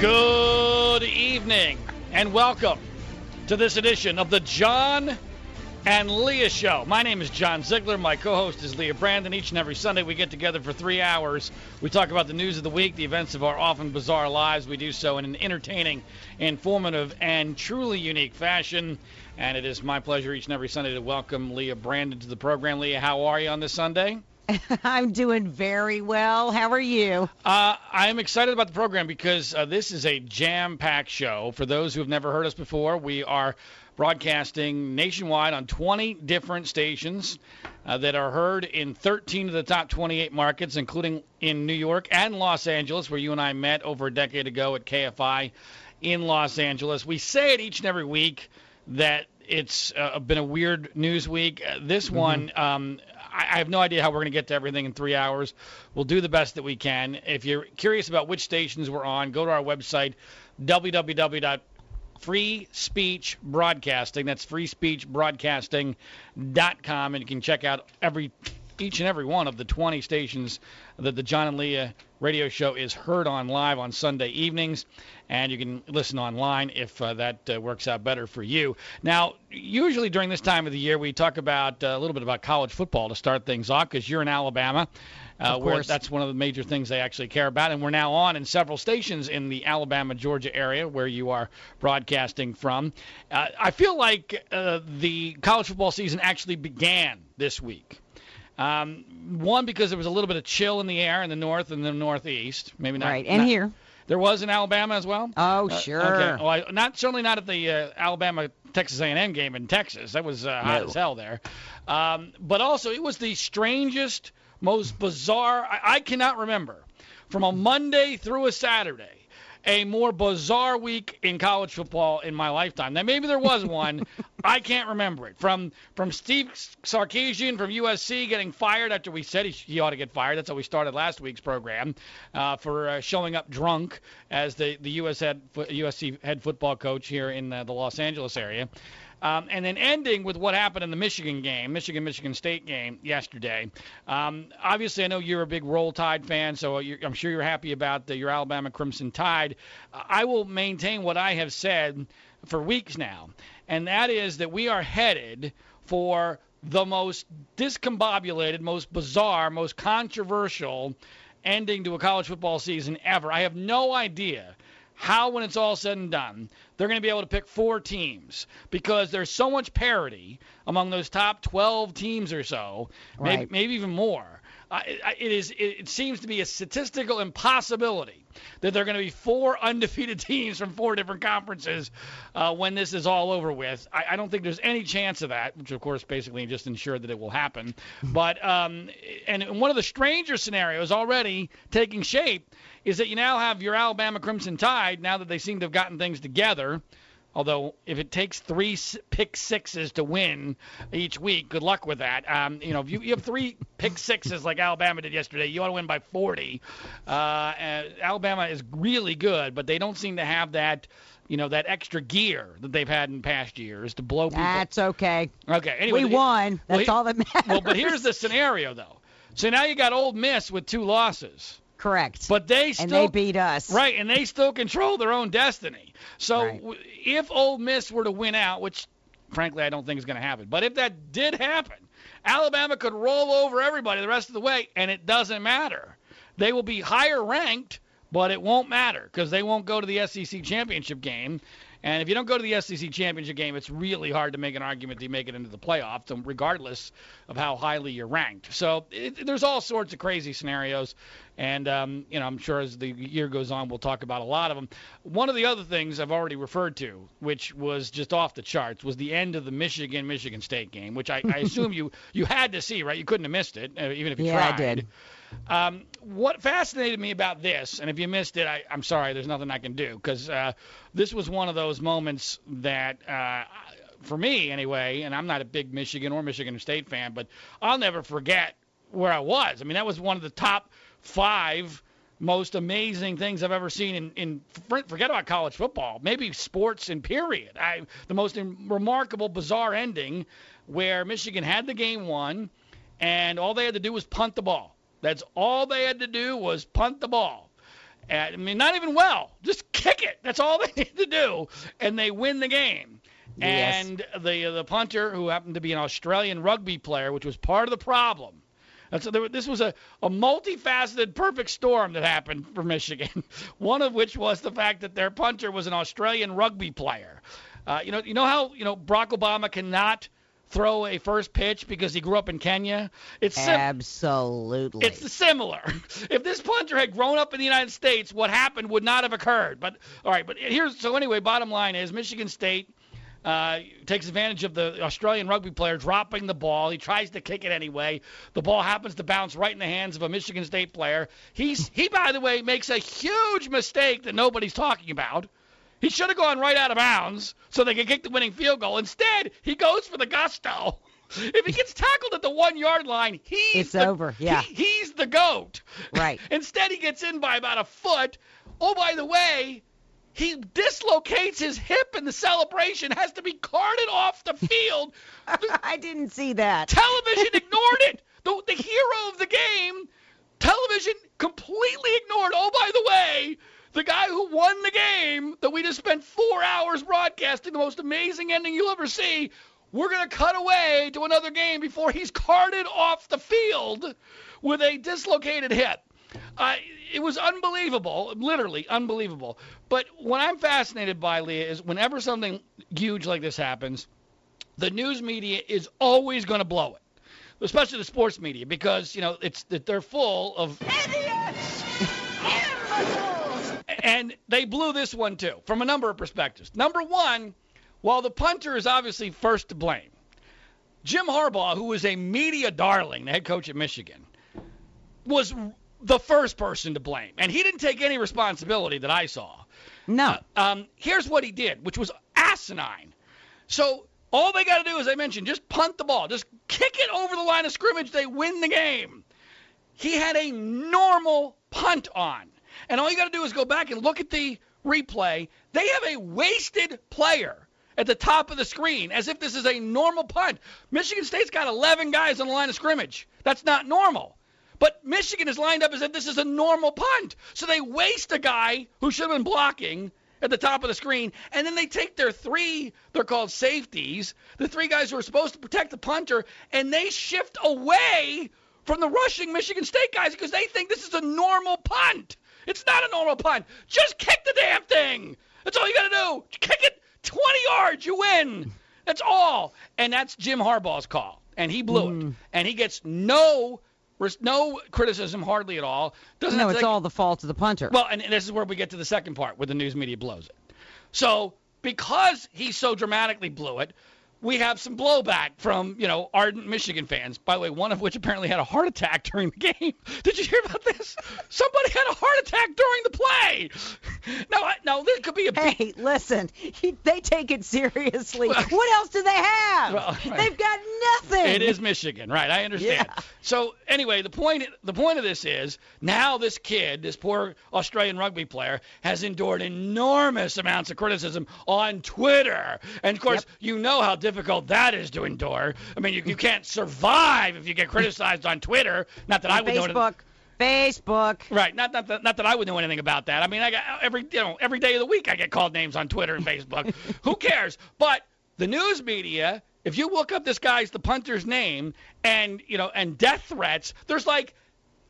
Good evening and welcome to this edition of the John and Leah Show. My name is John Ziegler. My co-host is Leah Brandon. Each and every Sunday we get together for 3 hours. We talk about the news of the week, the events of our often bizarre lives. We do so in an entertaining, informative, and truly unique fashion. And it is my pleasure each and every Sunday to welcome Leah Brandon to the program. Leah, how are you on this Sunday? I'm doing very well. How are you? I'm excited about the program because this is a jam-packed show. For those who have never heard us before, we are broadcasting nationwide on 20 different stations that are heard in 13 of the top 28 markets, including in New York and Los Angeles, where you and I met over a decade ago at KFI in Los Angeles. We say it each and every week that it's been a weird news week. This one... I have no idea how we're going to get to everything in 3 hours. We'll do the best that we can. If you're curious about which stations we're on, go to our website, www.freespeechbroadcasting. That's freespeechbroadcasting.com, and you can check out each and every one of the 20 stations that the John and Leah radio show is heard on live on Sunday evenings, and you can listen online if that works out better for you. Now, usually during this time of the year, we talk about a little bit about college football to start things off, because you're in Alabama, where that's one of the major things they actually care about, and we're now on in several stations in the Alabama-Georgia area where you are broadcasting from. I feel like the college football season actually began this week. One, because there was a little bit of chill in the air in the north and the northeast. Maybe not. Right, and not, here. There was in Alabama as well? Oh, sure. Okay. Well, certainly not at the Alabama-Texas A&M game in Texas. That was hot as hell there. But also, it was the strangest, most bizarre, I cannot remember, from a Monday through a Saturday, a more bizarre week in college football in my lifetime. Now, maybe there was one. I can't remember it. From Steve Sarkisian from USC getting fired after we said he ought to get fired. That's how we started last week's program, for showing up drunk as the USC head football coach here in the Los Angeles area. And then ending with what happened in the Michigan game, Michigan-Michigan State game yesterday. Obviously, I know you're a big Roll Tide fan, so I'm sure you're happy about your Alabama Crimson Tide. I will maintain what I have said for weeks now, and that is that we are headed for the most discombobulated, most bizarre, most controversial ending to a college football season ever. I have no idea how, when it's all said and done, they're going to be able to pick four teams, because there's so much parity among those top 12 teams or so, right, maybe even more. It seems to be a statistical impossibility that there are going to be four undefeated teams from four different conferences when this is all over with. I don't think there's any chance of that, which, of course, basically just ensured that it will happen. But and one of the stranger scenarios already taking shape is that you now have your Alabama Crimson Tide, now that they seem to have gotten things together, although if it takes three pick sixes to win each week, good luck with that. If you have three pick sixes like Alabama did yesterday, you ought to win by 40. Alabama is really good, but they don't seem to have that, that extra gear that they've had in past years to blow people. That's okay. Okay. Anyway, we won. That's all that matters. Well, but here's the scenario, though. So now you got Ole Miss with 2 losses. Correct. But they still, and they beat us. Right, and they still control their own destiny. So if Ole Miss were to win out, which, frankly, I don't think is going to happen, but if that did happen, Alabama could roll over everybody the rest of the way, and it doesn't matter. They will be higher ranked, but it won't matter, because they won't go to the SEC championship game. And if you don't go to the SEC championship game, it's really hard to make an argument that you make it into the playoff, regardless of how highly you're ranked. So there's all sorts of crazy scenarios, and I'm sure as the year goes on, we'll talk about a lot of them. One of the other things I've already referred to, which was just off the charts, was the end of the Michigan-Michigan State game, which I assume you had to see, right? You couldn't have missed it, even if you tried. Yeah, I did. What fascinated me about this, and if you missed it, I'm sorry, there's nothing I can do, because this was one of those moments that, for me anyway, and I'm not a big Michigan or Michigan State fan, but I'll never forget where I was. I mean, that was one of the top five most amazing things I've ever seen in forget about college football, maybe sports and period. The most remarkable, bizarre ending where Michigan had the game won, and all they had to do was punt the ball. That's all they had to do was punt the ball. And, I mean, not even well. Just kick it. That's all they need to do, and they win the game. Yes. And the punter, who happened to be an Australian rugby player, which was part of the problem. And so this was a multifaceted, perfect storm that happened for Michigan, one of which was the fact that their punter was an Australian rugby player. You know how Barack Obama cannot throw a first pitch because he grew up in Kenya? It's absolutely. It's similar. If this punter had grown up in the United States, what happened would not have occurred. But all right. But anyway, bottom line is Michigan State takes advantage of the Australian rugby player dropping the ball. He tries to kick it anyway. The ball happens to bounce right in the hands of a Michigan State player. He, by the way, makes a huge mistake that nobody's talking about. He should have gone right out of bounds so they could kick the winning field goal. Instead, he goes for the gusto. If he gets tackled at the 1-yard line, it's over. Yeah. He's the GOAT. Right. Instead, he gets in by about a foot. Oh, by the way, he dislocates his hip in the celebration, has to be carted off the field. I didn't see that. Television ignored it. The hero of the game, television completely ignored. Oh, by the way, the guy who won the game that we just spent 4 hours broadcasting, the most amazing ending you'll ever see, we're going to cut away to another game before he's carted off the field with a dislocated hip. It was unbelievable, literally unbelievable. But what I'm fascinated by, Leah, is whenever something huge like this happens, the news media is always going to blow it, especially the sports media, because it's that they're full of idiots, animals. And they blew this one too, from a number of perspectives. Number one, while the punter is obviously first to blame, Jim Harbaugh, who was a media darling, the head coach at Michigan, was the first person to blame. And he didn't take any responsibility that I saw. No. Here's what he did, which was asinine. So all they got to do, as I mentioned, just punt the ball. Just kick it over the line of scrimmage. They win the game. He had a normal punt on. And all you got to do is go back and look at the replay. They have a wasted player at the top of the screen, as if this is a normal punt. Michigan State's got 11 guys on the line of scrimmage. That's not normal. But Michigan is lined up as if this is a normal punt. So they waste a guy who should have been blocking at the top of the screen, and then they take their three, they're called safeties, the three guys who are supposed to protect the punter, and they shift away from the rushing Michigan State guys because they think this is a normal punt. It's not a normal punt. Just kick the damn thing. That's all you got to do. Kick it 20 yards, you win. That's all. And that's Jim Harbaugh's call, and he blew it. And he gets no criticism, hardly at all. It's all the fault of the punter. Well, and this is where we get to the second part, where the news media blows it. So because he so dramatically blew it, we have some blowback from, ardent Michigan fans, by the way, one of which apparently had a heart attack during the game. Did you hear about this? Somebody had a heart attack during the play. Now this could be a... Hey, listen, they take it seriously. Well, what else do they have? Well, right. They've got nothing. It is Michigan, right, I understand. Yeah. So anyway, the point of this is, now this kid, this poor Australian rugby player, has endured enormous amounts of criticism on Twitter. And, of course, you know how difficult that is to endure. I mean, you can't survive if you get criticized on Twitter. Not that I would know. Facebook. Right. Not that I would know anything about that. I mean, I got every day of the week I get called names on Twitter and Facebook. Who cares? But the news media, if you look up this guy's, the punter's name, and and death threats, there's like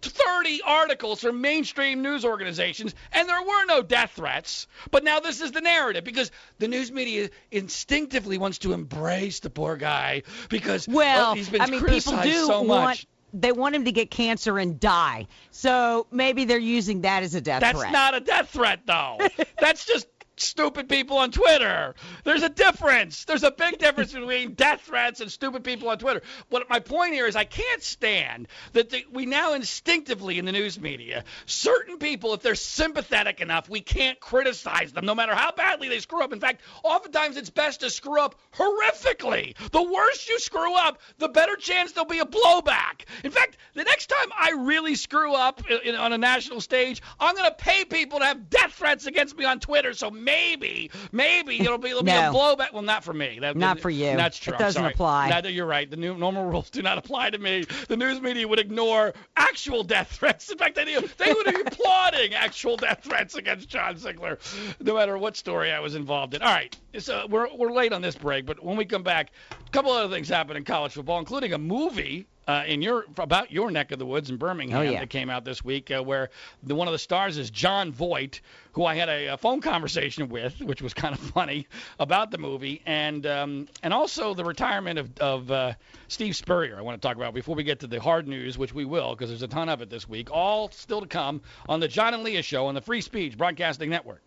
30 articles from mainstream news organizations, and there were no death threats. But now this is the narrative, because the news media instinctively wants to embrace the poor guy because he's been criticized so much. They want him to get cancer and die. So maybe they're using that as a death threat. That's not a death threat, though. That's just stupid people on Twitter. There's a difference. There's a big difference between death threats and stupid people on Twitter. What my point here is, I can't stand that we now instinctively in the news media, certain people, if they're sympathetic enough, we can't criticize them no matter how badly they screw up. In fact, oftentimes it's best to screw up horrifically. The worse you screw up, the better chance there'll be a blowback. In fact, the next time I really screw up on a national stage, I'm going to pay people to have death threats against me on Twitter. So maybe it'll be a little bit of blowback. Well, not for me. Not for you. That's true. It doesn't apply. No, you're right. The new normal rules do not apply to me. The news media would ignore actual death threats. In fact, they would be applauding actual death threats against John Ziegler, no matter what story I was involved in. All right. So we're late on this break, but when we come back, a couple other things happen in college football, including a movie about your neck of the woods in Birmingham that came out this week, where one of the stars is John Voight, who I had a phone conversation with, which was kind of funny, about the movie, and also the retirement of Steve Spurrier I want to talk about before we get to the hard news, which we will, because there's a ton of it this week, all still to come on the John and Leah Show on the Free Speech Broadcasting Network.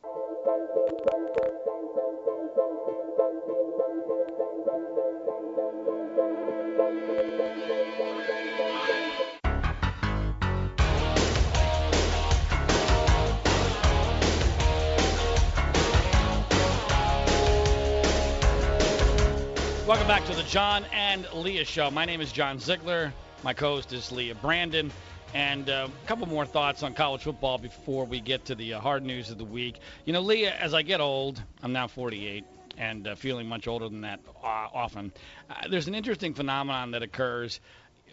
Welcome back to the John and Leah Show. My name is John Ziegler. My co-host is Leah Brandon. And a couple more thoughts on college football before we get to the hard news of the week. You know, Leah, as I get old, I'm now 48 and feeling much older than that often. There's an interesting phenomenon that occurs.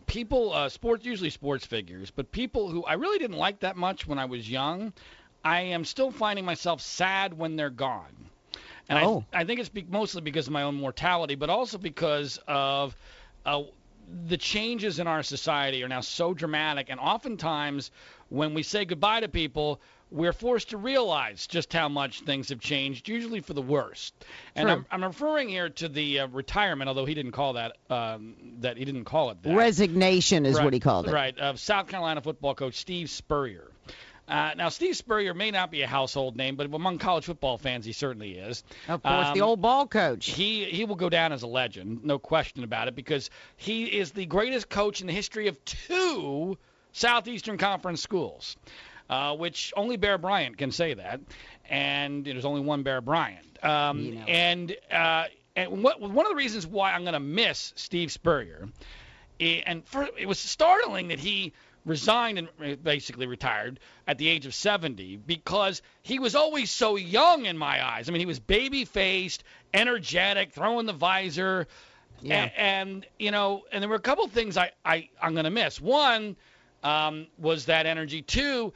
People, usually sports figures, but people who I really didn't like that much when I was young, I am still finding myself sad when they're gone. And I think it's mostly because of my own mortality, but also because of the changes in our society are now so dramatic. And oftentimes when we say goodbye to people, we're forced to realize just how much things have changed, usually for the worst. And I'm referring here to the retirement, although he didn't call that that. He didn't call it that. Resignation is what he called it. Right, of South Carolina football coach Steve Spurrier. Now, Steve Spurrier may not be a household name, but among college football fans, he certainly is. Of course, the old ball coach. He will go down as a legend, no question about it, because he is the greatest coach in the history of two Southeastern Conference schools, which only Bear Bryant can say that, and there's only one Bear Bryant. One of the reasons why I'm going to miss Steve Spurrier, it was startling that he resigned and basically retired at the age of 70 because he was always so young in my eyes. I mean, he was baby-faced, energetic, throwing the visor. Yeah. And there were a couple things I'm going to miss. One was that energy. Two,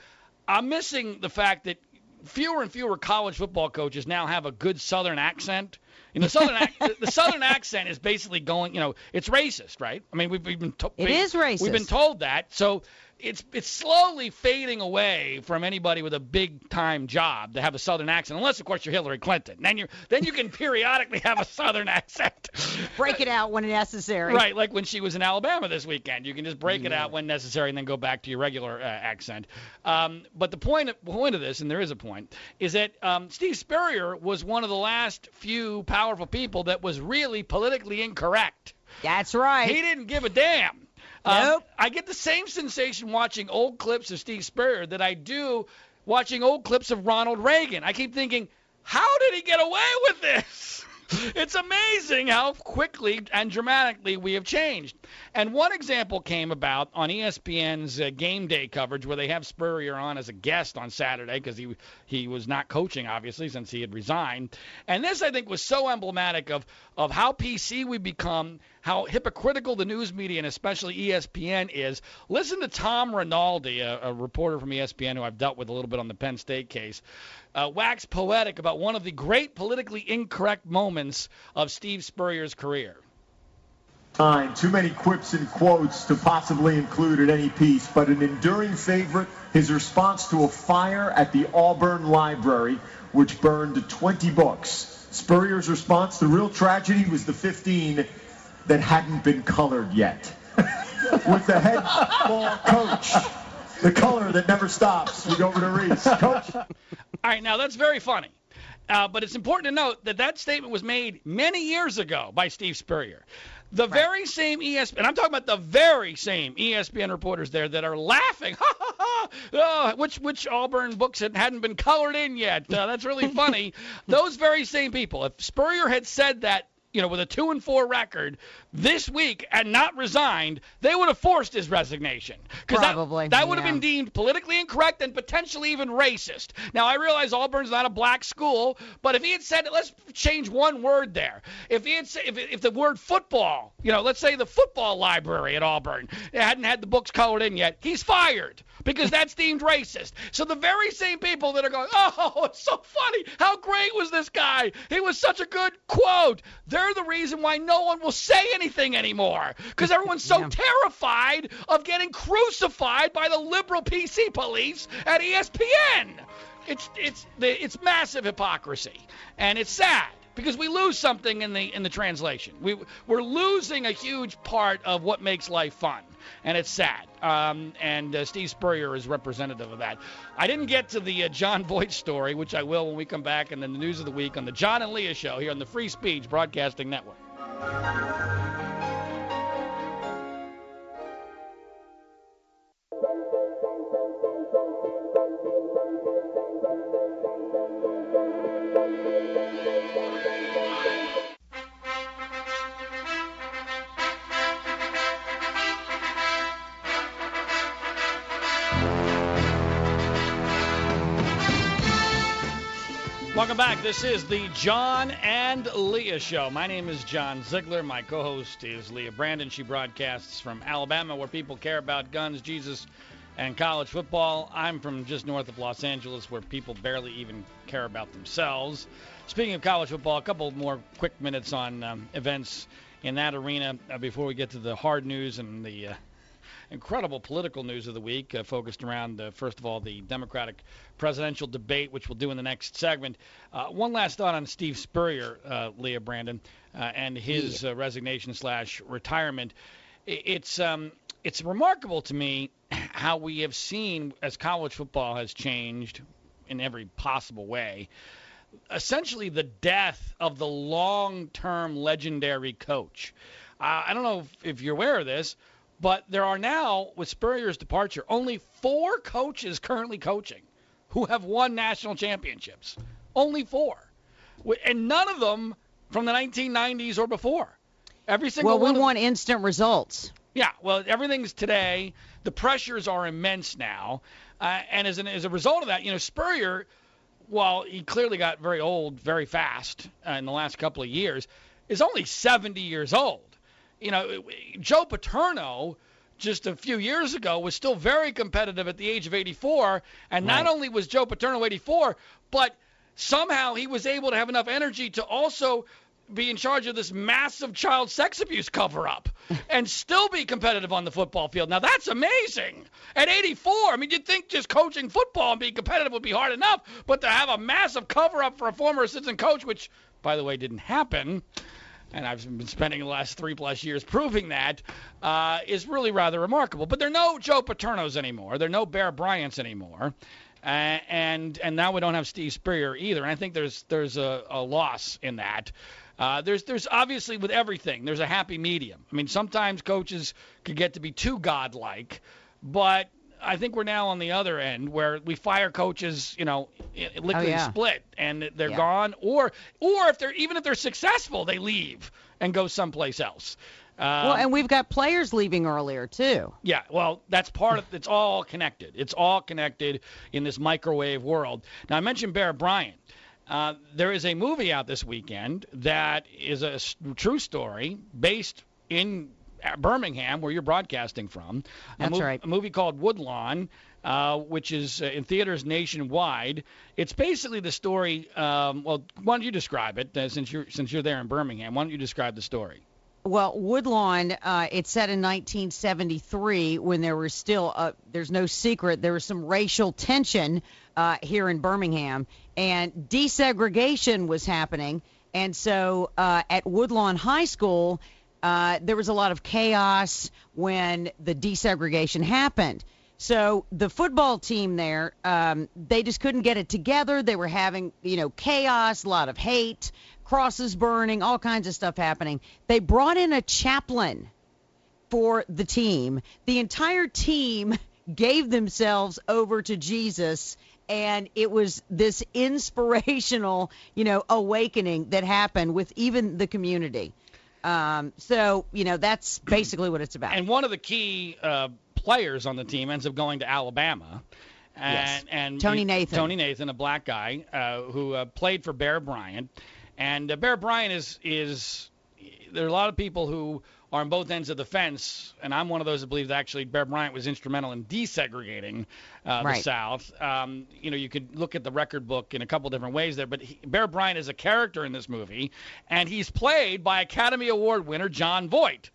I'm missing the fact that fewer and fewer college football coaches now have a good Southern accent. And the Southern accent is basically going, it's racist, right? I mean, we've been told it is racist. We've been told that, so it's slowly fading away from anybody with a big time job to have a Southern accent, unless of course you're Hillary Clinton. Then you can periodically have a Southern accent. Break it out when necessary. Right, like when she was in Alabama this weekend, you can just break it out when necessary and then go back to your regular accent. But the point of this, and there is a point, is that Steve Spurrier was one of the last few powerful people that was really politically incorrect. That's right. He didn't give a damn. Nope. I get the same sensation watching old clips of Steve Spurrier that I do watching old clips of Ronald Reagan. I keep thinking, how did he get away with this? It's amazing how quickly and dramatically we have changed. And one example came about on ESPN's game day coverage where they have Spurrier on as a guest on Saturday because he was not coaching, obviously, since he had resigned. And this, I think, was so emblematic of how PC we become, how hypocritical the news media and especially ESPN is. Listen to Tom Rinaldi, a reporter from ESPN who I've dealt with a little bit on the Penn State case, wax poetic about one of the great politically incorrect moments of Steve Spurrier's career. Too many quips and quotes to possibly include in any piece, but an enduring favorite, his response to a fire at the Auburn library, which burned 20 books. Spurrier's response, the real tragedy was the 15 that hadn't been colored yet. With the head ball coach, the color that never stops. We go over to Reese. Coach. All right, now that's very funny. But it's important to note that that statement was made many years ago by Steve Spurrier. The very same ESPN, and I'm talking about the very same ESPN reporters there that are laughing, which Auburn books hadn't been colored in yet. That's really funny. Those very same people, if Spurrier had said that, you know, with a 2-4 record this week and not resigned, they would have forced his resignation. Probably. That would have been deemed politically incorrect and potentially even racist. Now, I realize Auburn's not a black school, but if he had said, let's change one word there. If he had said, if the word football, you know, let's say the football library at Auburn hadn't had the books colored in yet, he's fired because that's deemed racist. So the very same people that are going, oh, it's so funny. How great was this guy? He was such a good quote. They're the reason why no one will say anything anymore, because everyone's so terrified of getting crucified by the liberal PC police at ESPN. It's massive hypocrisy, and it's sad because we lose something in the translation. We're losing a huge part of what makes life fun, and it's sad. And Steve Spurrier is representative of that. I didn't get to the John Voight story, which I will when we come back, and then the news of the week on the John and Leah Show here on the Free Speech Broadcasting Network. Welcome back. This is the John and Leah Show. My name is John Ziegler. My co-host is Leah Brandon. She broadcasts from Alabama, where people care about guns, Jesus, and college football. I'm from just north of Los Angeles, where people barely even care about themselves. Speaking of college football, a couple more quick minutes on events in that arena before we get to the hard news and the incredible political news of the week, focused around, first of all, the Democratic presidential debate, which we'll do in the next segment. One last thought on Steve Spurrier, Leah Brandon, and his resignation/retirement. It's remarkable to me how we have seen, as college football has changed in every possible way, essentially the death of the long-term legendary coach. I don't know if you're aware of this, but there are now, with Spurrier's departure, only 4 coaches currently coaching who have won national championships. Only 4. And none of them from the 1990s or before. Every single one. Well, we want instant results. Yeah, well, everything's today. The pressures are immense now. And as a result of that, you know, Spurrier, while he clearly got very old very fast in the last couple of years, is only 70 years old. You know, Joe Paterno just a few years ago was still very competitive at the age of 84, and not only was Joe Paterno 84, but somehow he was able to have enough energy to also be in charge of this massive child sex abuse cover-up and still be competitive on the football field. Now, that's amazing. At 84, I mean, you'd think just coaching football and being competitive would be hard enough, but to have a massive cover-up for a former assistant coach, which, by the way, didn't happen, and I've been spending the last 3+ years proving that, is really rather remarkable. But there are no Joe Paternos anymore. There are no Bear Bryants anymore. And now we don't have Steve Spurrier either. And I think there's a loss in that. There's obviously, with everything, there's a happy medium. I mean, sometimes coaches could get to be too godlike, but I think we're now on the other end where we fire coaches, you know, split, and they're gone, or if they're, even if they're successful, they leave and go someplace else. Well, and we've got players leaving earlier too. Yeah, well, that's part of it's all connected. It's all connected in this microwave world. Now, I mentioned Bear Bryant. There is a movie out this weekend that is a true story based in Birmingham, where you're broadcasting from. A movie called Woodlawn, which is in theaters nationwide. It's basically the story. Well, why don't you describe it, since you're there in Birmingham? Why don't you describe the story? Well, Woodlawn, it's set in 1973 when there was still, there's no secret, there was some racial tension here in Birmingham, and desegregation was happening. And so at Woodlawn High School, there was a lot of chaos when the desegregation happened. So the football team there, they just couldn't get it together. They were having, chaos, a lot of hate, crosses burning, all kinds of stuff happening. They brought in a chaplain for the team. The entire team gave themselves over to Jesus, and it was this inspirational, awakening that happened with even the community. So that's basically what it's about. And one of the key players on the team ends up going to Alabama. Yes. And Tony Nathan, a black guy who played for Bear Bryant. And Bear Bryant is there are a lot of people who are on both ends of the fence, and I'm one of those that believes actually Bear Bryant was instrumental in desegregating the South. You could look at the record book in a couple different ways there, but Bear Bryant is a character in this movie, and he's played by Academy Award winner John Voight.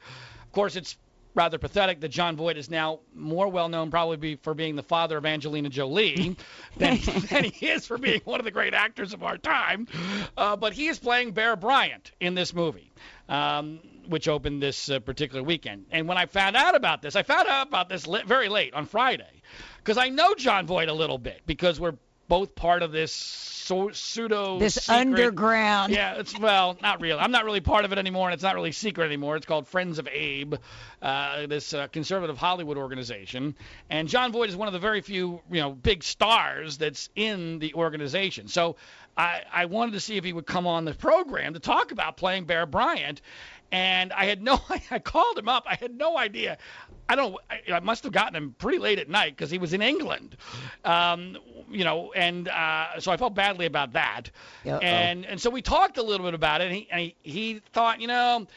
Of course, it's rather pathetic that John Voight is now more well-known probably for being the father of Angelina Jolie than he is for being one of the great actors of our time. But he is playing Bear Bryant in this movie, which opened this particular weekend. And when I found out about this, very late on Friday, because I know John Voight a little bit, because we're both part of this secret underground. Yeah, not real. I'm not really part of it anymore, and it's not really secret anymore. It's called Friends of Abe, this conservative Hollywood organization. And John Voight is one of the very few, big stars that's in the organization. So I wanted to see if he would come on the program to talk about playing Bear Bryant. And I called him up. I had no idea. I must have gotten him pretty late at night because he was in England. So I felt badly about that. Uh-oh. And so we talked a little bit about it. He thought, I'm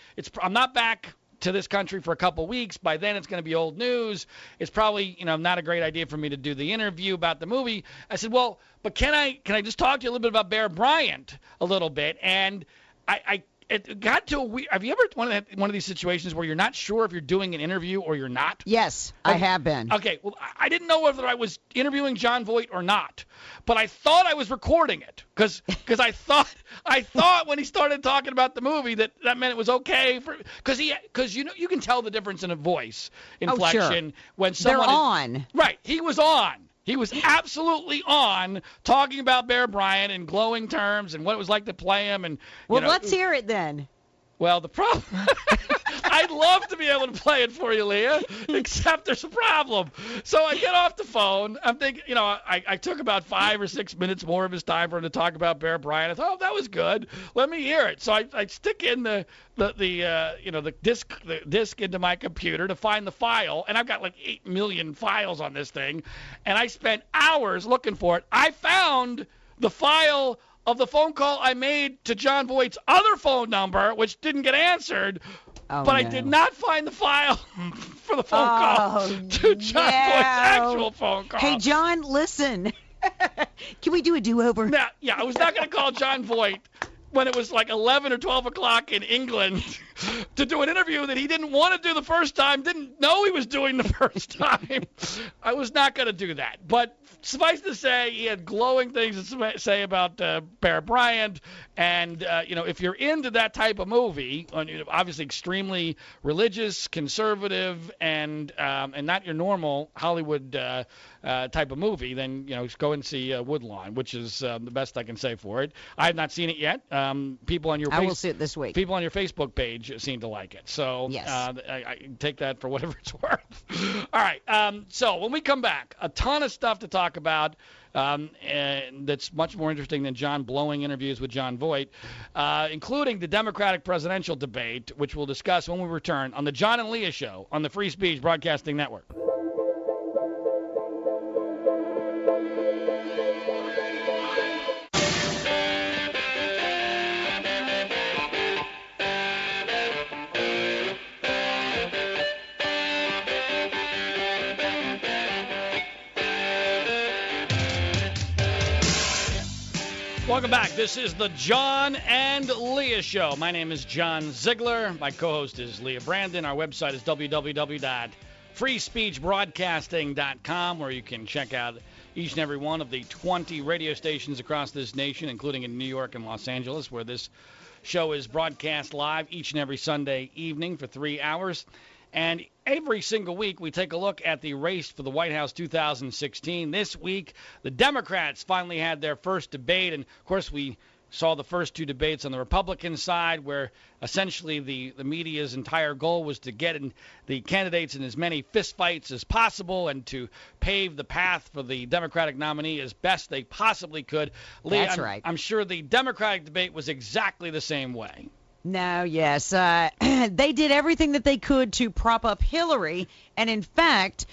not back to this country for a couple weeks. By then it's going to be old news. It's probably, not a great idea for me to do the interview about the movie. I said, well, but can I just talk to you a little bit about Bear Bryant a little bit? And it got to a weird. Have you ever one of these situations where you're not sure if you're doing an interview or you're not? Yes, I have been. Okay, well, I didn't know whether I was interviewing John Voight or not, but I thought I was recording it because I thought when he started talking about the movie that meant it was okay because you can tell the difference in a voice inflection when someone they're on. Right, he was on. He was absolutely on talking about Bear Bryant in glowing terms and what it was like to play him. And let's hear it then. Well, the problem – I'd love to be able to play it for you, Leah, except there's a problem. So I get off the phone. I'm thinking – I took about 5 or 6 minutes more of his time for him to talk about Bear Bryant. I thought, that was good. Let me hear it. So I stick in the disc into my computer to find the file, and I've got 8 million files on this thing, and I spent hours looking for it. I found the file of the phone call I made to John Voight's other phone number, which didn't get answered. I did not find the file for the phone call to John Voight's actual phone call. Hey, John, listen. Can we do a do-over? Now, yeah, I was not going to call John Voight when it was 11 or 12 o'clock in England to do an interview that he didn't want to do the first time, didn't know he was doing the first time. I was not going to do that. But suffice to say, he had glowing things to say about Bear Bryant. And, if you're into that type of movie, obviously extremely religious, conservative, and not your normal Hollywood type of movie, then, go and see Woodlawn, which is the best I can say for it. I have not seen it yet. I will see it this week. People on your Facebook page seem to like it. So yes. I take that for whatever it's worth. All right. So when we come back, a ton of stuff to talk about that's much more interesting than John blowing interviews with John Voight, including the Democratic presidential debate, which we'll discuss when we return on the John and Leah Show on the Free Speech Broadcasting Network. Welcome back. This is the John and Leah Show. My name is John Ziegler. My co-host is Leah Brandon. Our website is www.freespeechbroadcasting.com, where you can check out each and every one of the 20 radio stations across this nation, including in New York and Los Angeles, where this show is broadcast live each and every Sunday evening for 3 hours. And every single week, we take a look at the race for the White House 2016. This week, the Democrats finally had their first debate. And, of course, we saw the first two debates on the Republican side, where essentially the media's entire goal was to get in the candidates in as many fistfights as possible and to pave the path for the Democratic nominee as best they possibly could. Leah, that's right. I'm sure the Democratic debate was exactly the same way. No, yes. They did everything that they could to prop up Hillary. And in fact,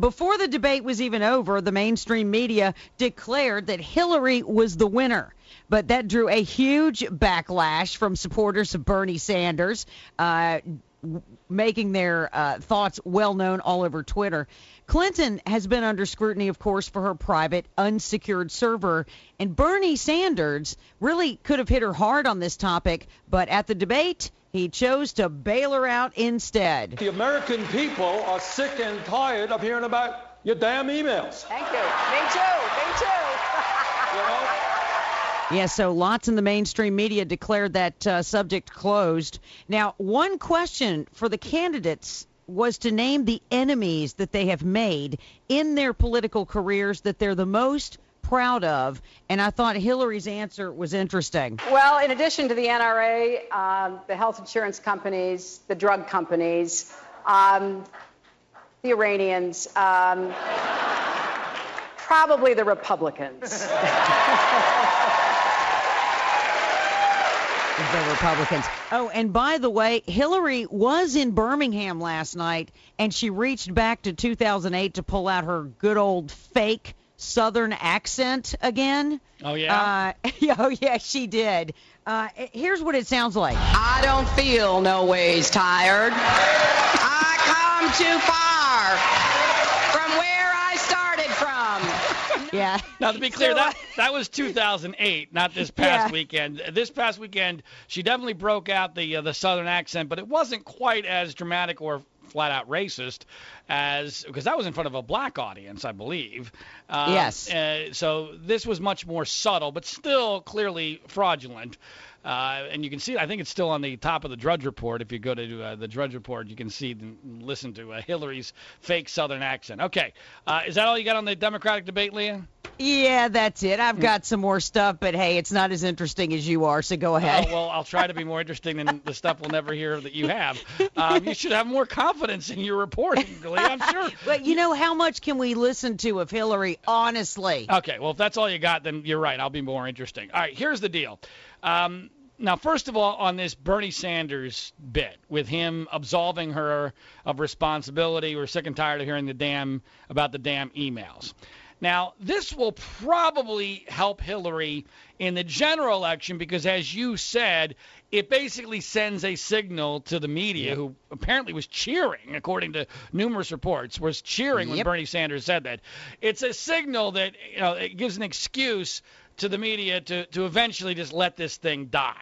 before the debate was even over, the mainstream media declared that Hillary was the winner. But that drew a huge backlash from supporters of Bernie Sanders, making their thoughts well known all over Twitter. Clinton has been under scrutiny, of course, for her private, unsecured server. And Bernie Sanders really could have hit her hard on this topic, but at the debate, he chose to bail her out instead. The American people are sick and tired of hearing about your damn emails. Thank you. Me too. Me too. You know? Yeah, so lots in the mainstream media declared that subject closed. Now, one question for the candidates was to name the enemies that they have made in their political careers that they're the most proud of, and I thought Hillary's answer was interesting. Well, in addition to the NRA, the health insurance companies, the drug companies, the Iranians, probably the Republicans. The Republicans. Oh, and by the way, Hillary was in Birmingham last night, and she reached back to 2008 to pull out her good old fake Southern accent again. Oh, yeah? Oh, yeah, she did. Here's what it sounds like. I don't feel no ways tired. I come too far from where I started from. Yeah. Now, to be clear, so, that was 2008, not this past weekend. This past weekend, she definitely broke out the Southern accent, but it wasn't quite as dramatic or flat-out racist as, because that was in front of a black audience, I believe. Yes. So this was much more subtle, but still clearly fraudulent. And you can see, I think it's still on the top of the Drudge Report. If you go to the Drudge Report, you can see and listen to Hillary's fake Southern accent. Okay. Is that all you got on the Democratic debate, Leah? Yeah, that's it. I've got some more stuff, but hey, it's not as interesting as you are, so go ahead. Well, I'll try to be more interesting than the stuff we'll never hear that you have. You should have more confidence in your reporting, Leah, I'm sure. But you know, how much can we listen to of Hillary, honestly? Okay, well, if that's all you got, then you're right. I'll be more interesting. All right, here's the deal. Now, first of all, on this Bernie Sanders bit with him absolving her of responsibility, we're sick and tired of hearing about the damn emails. Now, this will probably help Hillary in the general election because, as you said, it basically sends a signal to the media, who apparently was cheering, according to numerous reports, was cheering when Bernie Sanders said that. It's a signal that, you know, it gives an excuse to the media to eventually just let this thing die.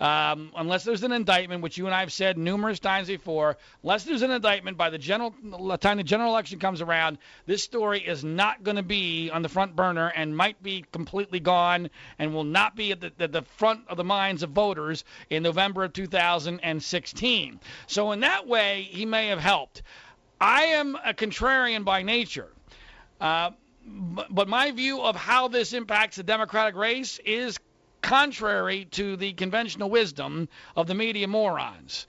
Unless there's an indictment, which you and I have said numerous times before, unless there's an indictment by the time the general election comes around, this story is not going to be on the front burner and might be completely gone and will not be at the front of the minds of voters in November of 2016. So in that way, he may have helped. I am a contrarian by nature. But my view of how this impacts the Democratic race is contrary to the conventional wisdom of the media morons.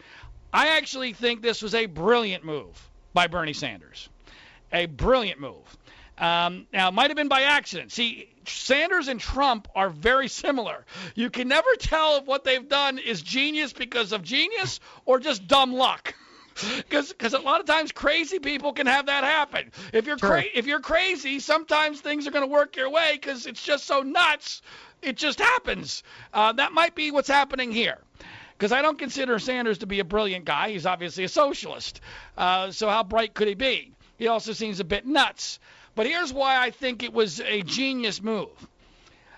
I actually think this was a brilliant move by Bernie Sanders. A brilliant move. Now, it might have been by accident. See, Sanders and Trump are very similar. You can never tell if what they've done is genius because of genius or just dumb luck. Because a lot of times crazy people can have that happen. If you're crazy, sometimes things are going to work your way because it's just so nuts. It just happens. That might be what's happening here. Because I don't consider Sanders to be a brilliant guy. He's obviously a socialist. So how bright could he be? He also seems a bit nuts. But here's why I think it was a genius move.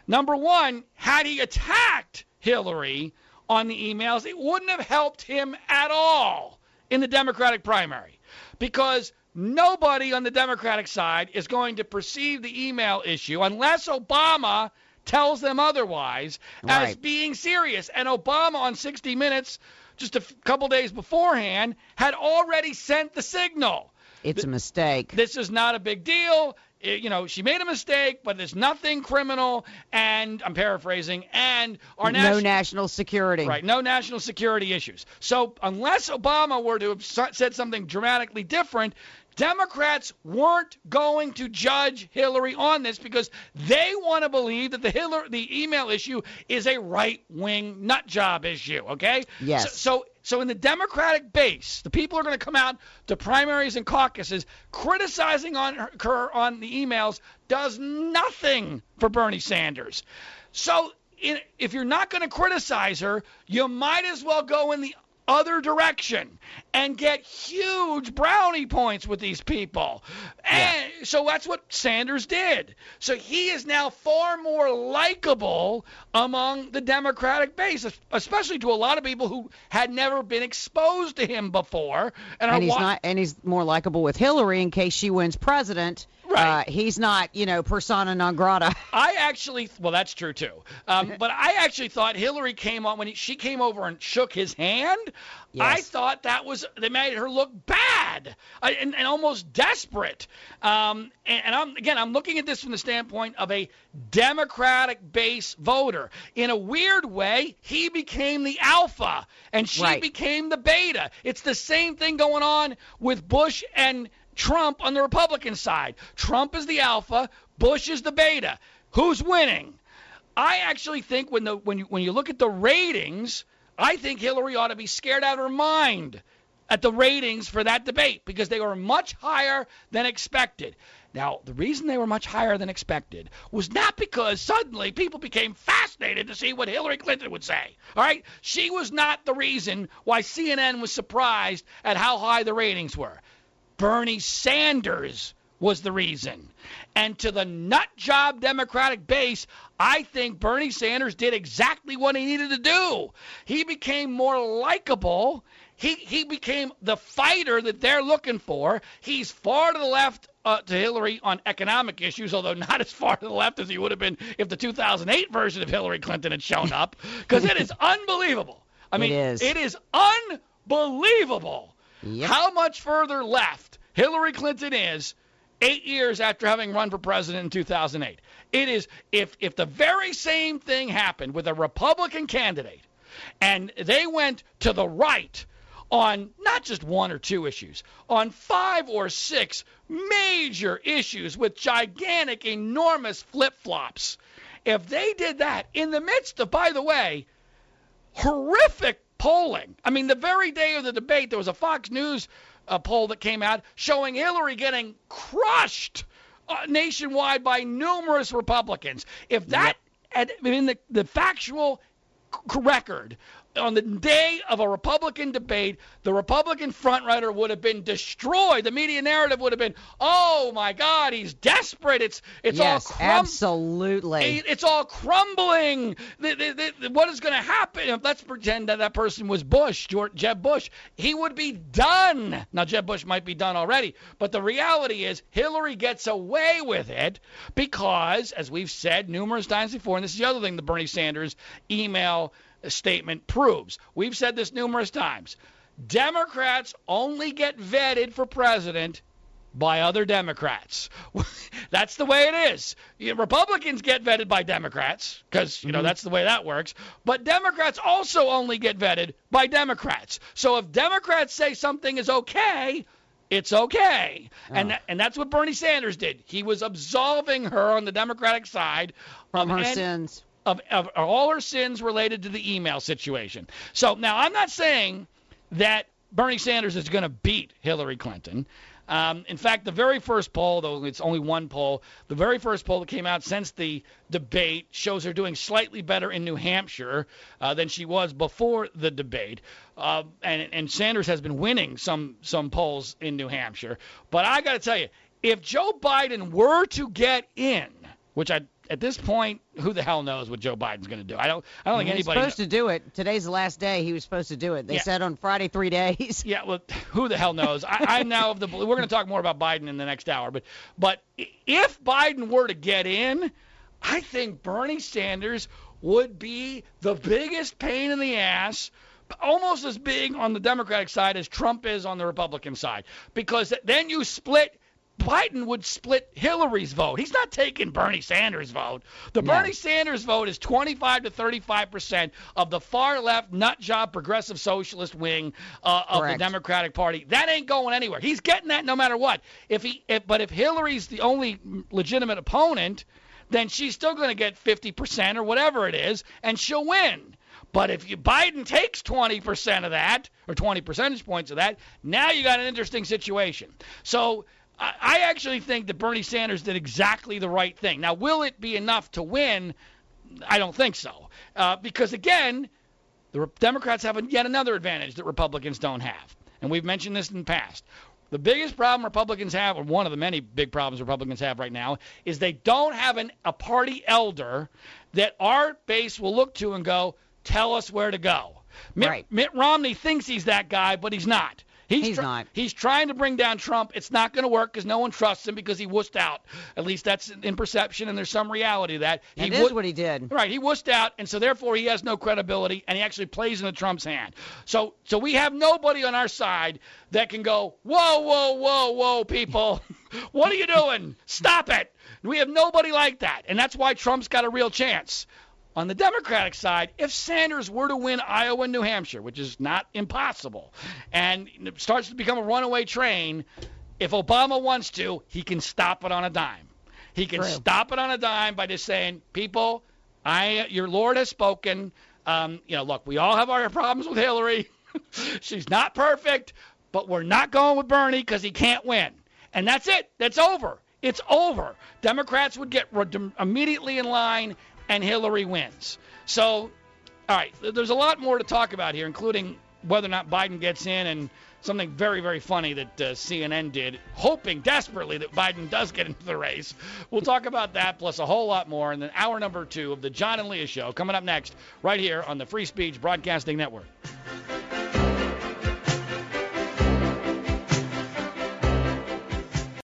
Number one, had he attacked Hillary on the emails, it wouldn't have helped him at all in the Democratic primary, because nobody on the Democratic side is going to perceive the email issue unless Obama tells them otherwise as being serious. And Obama on 60 Minutes, just a couple days beforehand, had already sent the signal. It's a mistake. This is not a big deal. You know, she made a mistake, but there's nothing criminal, and I'm paraphrasing, and our no national security. Right, no national security issues. So unless Obama were to have said something dramatically different, Democrats weren't going to judge Hillary on this because they want to believe that the email issue is a right-wing nut job issue, okay? Yes. So in the Democratic base, the people are going to come out to primaries and caucuses criticizing her on the emails does nothing for Bernie Sanders. So if you're not going to criticize her, you might as well go in the other direction and get huge brownie points with these people. And so that's what Sanders did. So he is now far more likable among the Democratic base, especially to a lot of people who had never been exposed to him before. And he's more likable with Hillary in case she wins president. Right. He's not, persona non grata. Well, that's true too. But I actually thought Hillary came on when she came over and shook his hand. Yes. I thought they made her look bad and almost desperate. I'm looking at this from the standpoint of a Democratic base voter. In a weird way, he became the alpha and she became the beta. It's the same thing going on with Bush and Trump on the Republican side. Trump is the alpha, Bush is the beta. Who's winning? I actually think when you look at the ratings, I think Hillary ought to be scared out of her mind at the ratings for that debate because they were much higher than expected. Now, the reason they were much higher than expected was not because suddenly people became fascinated to see what Hillary Clinton would say. All right? She was not the reason why CNN was surprised at how high the ratings were. Bernie Sanders was the reason. And to the nut job Democratic base, I think Bernie Sanders did exactly what he needed to do. He became more likable. He became the fighter that they're looking for. He's far to the left to Hillary on economic issues, although not as far to the left as he would have been if the 2008 version of Hillary Clinton had shown up, because it is unbelievable. I mean, it is unbelievable. Yep. How much further left Hillary Clinton is 8 years after having run for president in 2008. It is, if the very same thing happened with a Republican candidate and they went to the right on not just one or two issues, on 5 or 6 major issues with gigantic, enormous flip-flops, if they did that in the midst of, by the way, horrific polling. I mean, the very day of the debate, there was a Fox News poll that came out showing Hillary getting crushed nationwide by numerous Republicans. If that had been the factual record on the day of a Republican debate, the Republican frontrunner would have been destroyed. The media narrative would have been, oh my God, he's desperate. It's all crumbling. What is going to happen? Let's pretend that person was Bush, Jeb Bush. He would be done. Now, Jeb Bush might be done already, but the reality is Hillary gets away with it because, as we've said numerous times before, and this is the other thing the Bernie Sanders email statement proves. We've said this numerous times. Democrats only get vetted for president by other Democrats. That's the way it is. Republicans get vetted by Democrats because, that's the way that works. But Democrats also only get vetted by Democrats. So if Democrats say something is okay, it's okay. And that's what Bernie Sanders did. He was absolving her on the Democratic side from her sins. Of all her sins related to the email situation. So now I'm not saying that Bernie Sanders is going to beat Hillary Clinton. In fact, the very first poll, though it's only one poll, the very first poll that came out since the debate shows her doing slightly better in New Hampshire than she was before the debate. And Sanders has been winning some polls in New Hampshire. But I got to tell you, if Joe Biden were to get in, which at this point, who the hell knows what Joe Biden's going to do? I don't think anybody knows. He's supposed to do it. Today's the last day he was supposed to do it. They said on Friday 3 days. Yeah, well, who the hell knows? I'm now of the – we're going to talk more about Biden in the next hour. But if Biden were to get in, I think Bernie Sanders would be the biggest pain in the ass, almost as big on the Democratic side as Trump is on the Republican side, because then you split. Biden would split Hillary's vote. He's not taking Bernie Sanders' vote. Bernie Sanders vote is 25% to 35% of the far left nut job progressive socialist wing of the Democratic Party. That ain't going anywhere. He's getting that no matter what. But if Hillary's the only legitimate opponent, then she's still going to get 50% or whatever it is, and she'll win. But if Biden takes 20% of that, or 20 percentage points of that, now you got an interesting situation. So I actually think that Bernie Sanders did exactly the right thing. Now, will it be enough to win? I don't think so. Because, again, the Democrats have yet another advantage that Republicans don't have. And we've mentioned this in the past. The biggest problem Republicans have, or one of the many big problems Republicans have right now, is they don't have a party elder that our base will look to and go, tell us where to go. Mitt Romney thinks he's that guy, but he's not. He's trying to bring down Trump. It's not going to work because no one trusts him because he wussed out. At least that's in perception, and there's some reality to that. That is what he did. Right. He wussed out, and so therefore he has no credibility, and he actually plays into Trump's hand. So we have nobody on our side that can go, whoa, whoa, whoa, whoa, people. What are you doing? Stop it. We have nobody like that, and that's why Trump's got a real chance. On the Democratic side, if Sanders were to win Iowa and New Hampshire, which is not impossible, and it starts to become a runaway train, if Obama wants to, he can stop it on a dime. He can stop it on a dime by just saying, people, your Lord has spoken. Look, we all have our problems with Hillary. She's not perfect, but we're not going with Bernie because he can't win. And that's it. That's over. It's over. Democrats would get immediately in line, and Hillary wins. So, all right, there's a lot more to talk about here, including whether or not Biden gets in and something very, very funny that CNN did, hoping desperately that Biden does get into the race. We'll talk about that plus a whole lot more in the hour number 2 of the John and Leah Show coming up next right here on the Free Speech Broadcasting Network.